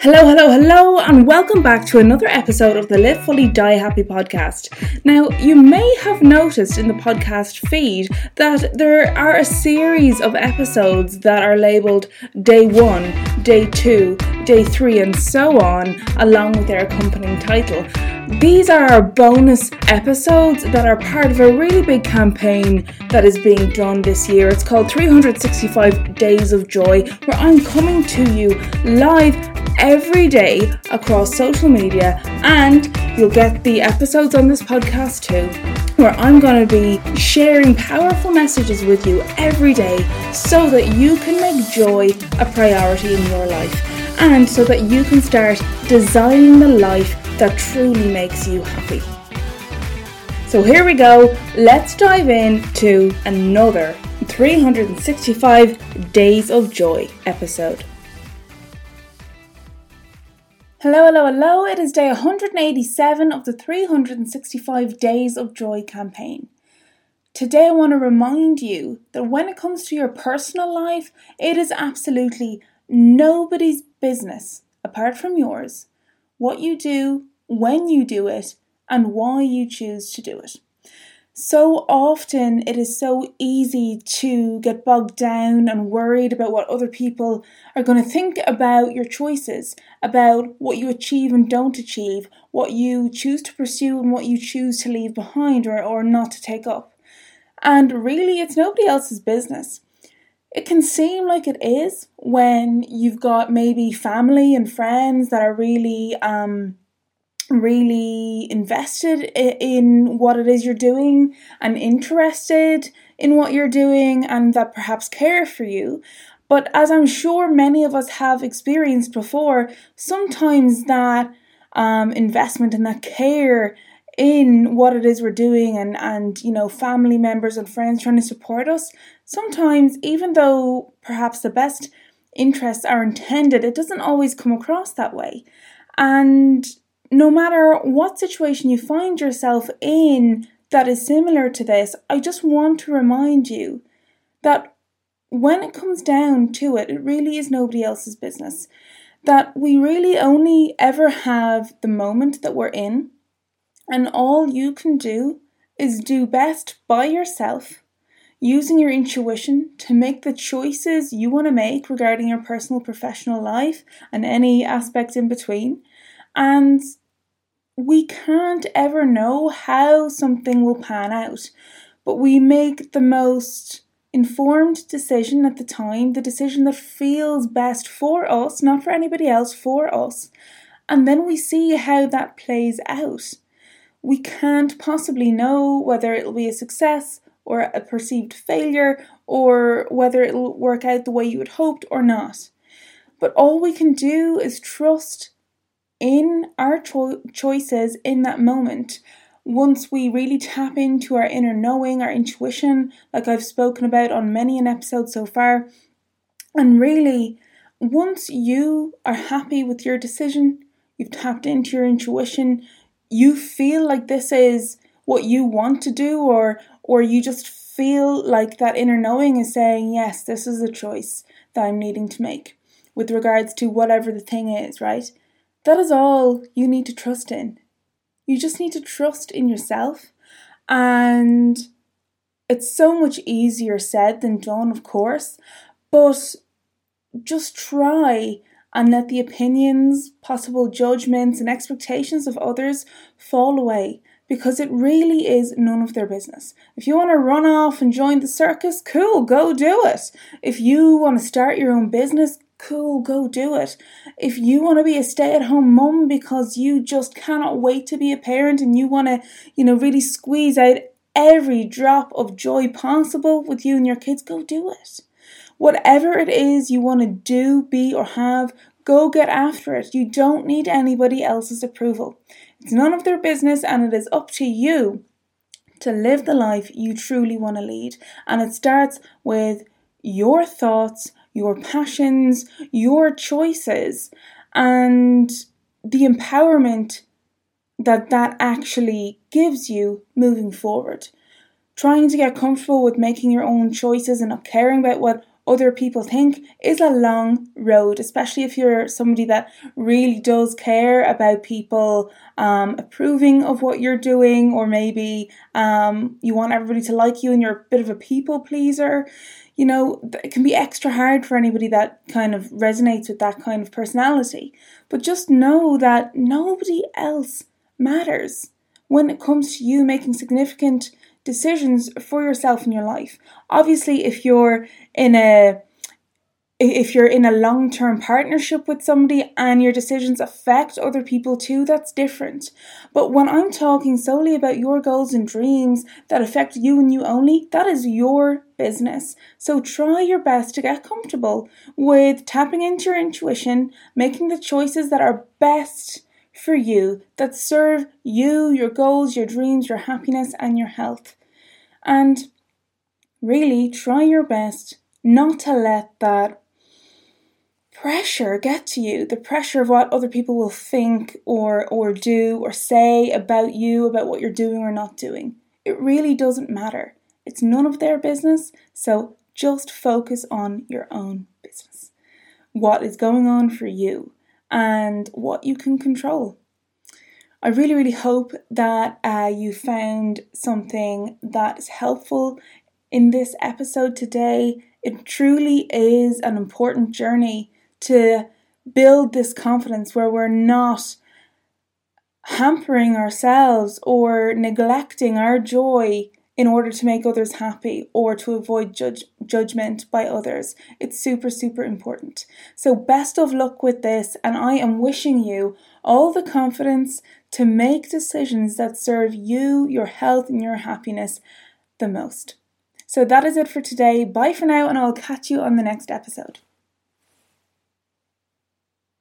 Hello, and welcome back to another episode of the Live Fully Die Happy podcast. Now, you may have noticed in the podcast feed that there are a series of episodes that are labelled Day 1, Day 2, Day 3 and so on, along with their accompanying title. These are our bonus episodes that are part of a really big campaign that is being done this year. It's called 365 Days of Joy, where I'm coming to you live every day across social media, and you'll get the episodes on this podcast too, where I'm going to be sharing powerful messages with you every day so that you can make joy a priority in your life and so that you can start designing the life that truly makes you happy. So here we go, let's dive in to another 365 Days of Joy episode. Hello, it is day 187 of the 365 Days of Joy campaign. Today I want to remind you that when it comes to your personal life, it is absolutely nobody's business, apart from yours, what you do, when you do it, and why you choose to do it. So often it is so easy to get bogged down and worried about what other people are going to think about your choices, about what you achieve and don't achieve, what you choose to pursue and what you choose to leave behind or not to take up. And really, it's nobody else's business. It can seem like it is when you've got maybe family and friends that are really invested in what it is you're doing and interested in what you're doing and that perhaps care for you. But as I'm sure many of us have experienced before, sometimes that investment and that care in what it is we're doing and you know, family members and friends trying to support us, sometimes even though perhaps the best interests are intended, it doesn't always come across that way. And no matter what situation you find yourself in that is similar to this, I just want to remind you that when it comes down to it, it really is nobody else's business. That we really only ever have the moment that we're in, and all you can do is do best by yourself, using your intuition to make the choices you want to make regarding your personal, professional life and any aspects in between. And we can't ever know how something will pan out, but we make the most informed decision at the time, the decision that feels best for us, not for anybody else, for us. And then we see how that plays out. We can't possibly know whether it'll be a success or a perceived failure or whether it'll work out the way you had hoped or not. But all we can do is trust in our choices in that moment. Once we really tap into our inner knowing, our intuition, like I've spoken about on many an episode so far, and really, once you are happy with your decision, you've tapped into your intuition, you feel like this is what you want to do, or you just feel like that inner knowing is saying, yes, this is a choice that I'm needing to make with regards to whatever the thing is, right? That is all you need to trust in. You just need to trust in yourself. And it's so much easier said than done, of course. But just try and let the opinions, possible judgments and expectations of others fall away, because it really is none of their business. If you want to run off and join the circus, cool, go do it. If you want to start your own business, cool, go do it. If you want to be a stay-at-home mum because you just cannot wait to be a parent and you want to, you know, really squeeze out every drop of joy possible with you and your kids, go do it. Whatever it is you want to do, be or have, go get after it. You don't need anybody else's approval. It's none of their business, and it is up to you to live the life you truly want to lead. And it starts with your thoughts, your passions, your choices, and the empowerment that actually gives you moving forward. Trying to get comfortable with making your own choices and not caring about what other people think is a long road, especially if you're somebody that really does care about people approving of what you're doing, or maybe you want everybody to like you and you're a bit of a people pleaser. You know, it can be extra hard for anybody that kind of resonates with that kind of personality. But just know that nobody else matters when it comes to you making significant decisions for yourself in your life. Obviously, if you're in a long-term partnership with somebody and your decisions affect other people too, that's different. But when I'm talking solely about your goals and dreams that affect you and you only, that is your business. So try your best to get comfortable with tapping into your intuition, making the choices that are best for you, that serve you, your goals, your dreams, your happiness and your health. And really try your best not to let that pressure get to you, the pressure of what other people will think or do or say about you, about what you're doing or not doing. It really doesn't matter. It's none of their business, so just focus on your own business. What is going on for you and what you can control. I really, really hope that you found something that is helpful in this episode today. It truly is an important journey to build this confidence where we're not hampering ourselves or neglecting our joy in order to make others happy or to avoid judgment by others. It's super, super important. So best of luck with this, and I am wishing you all the confidence to make decisions that serve you, your health and your happiness the most. So that is it for today. Bye for now, and I'll catch you on the next episode.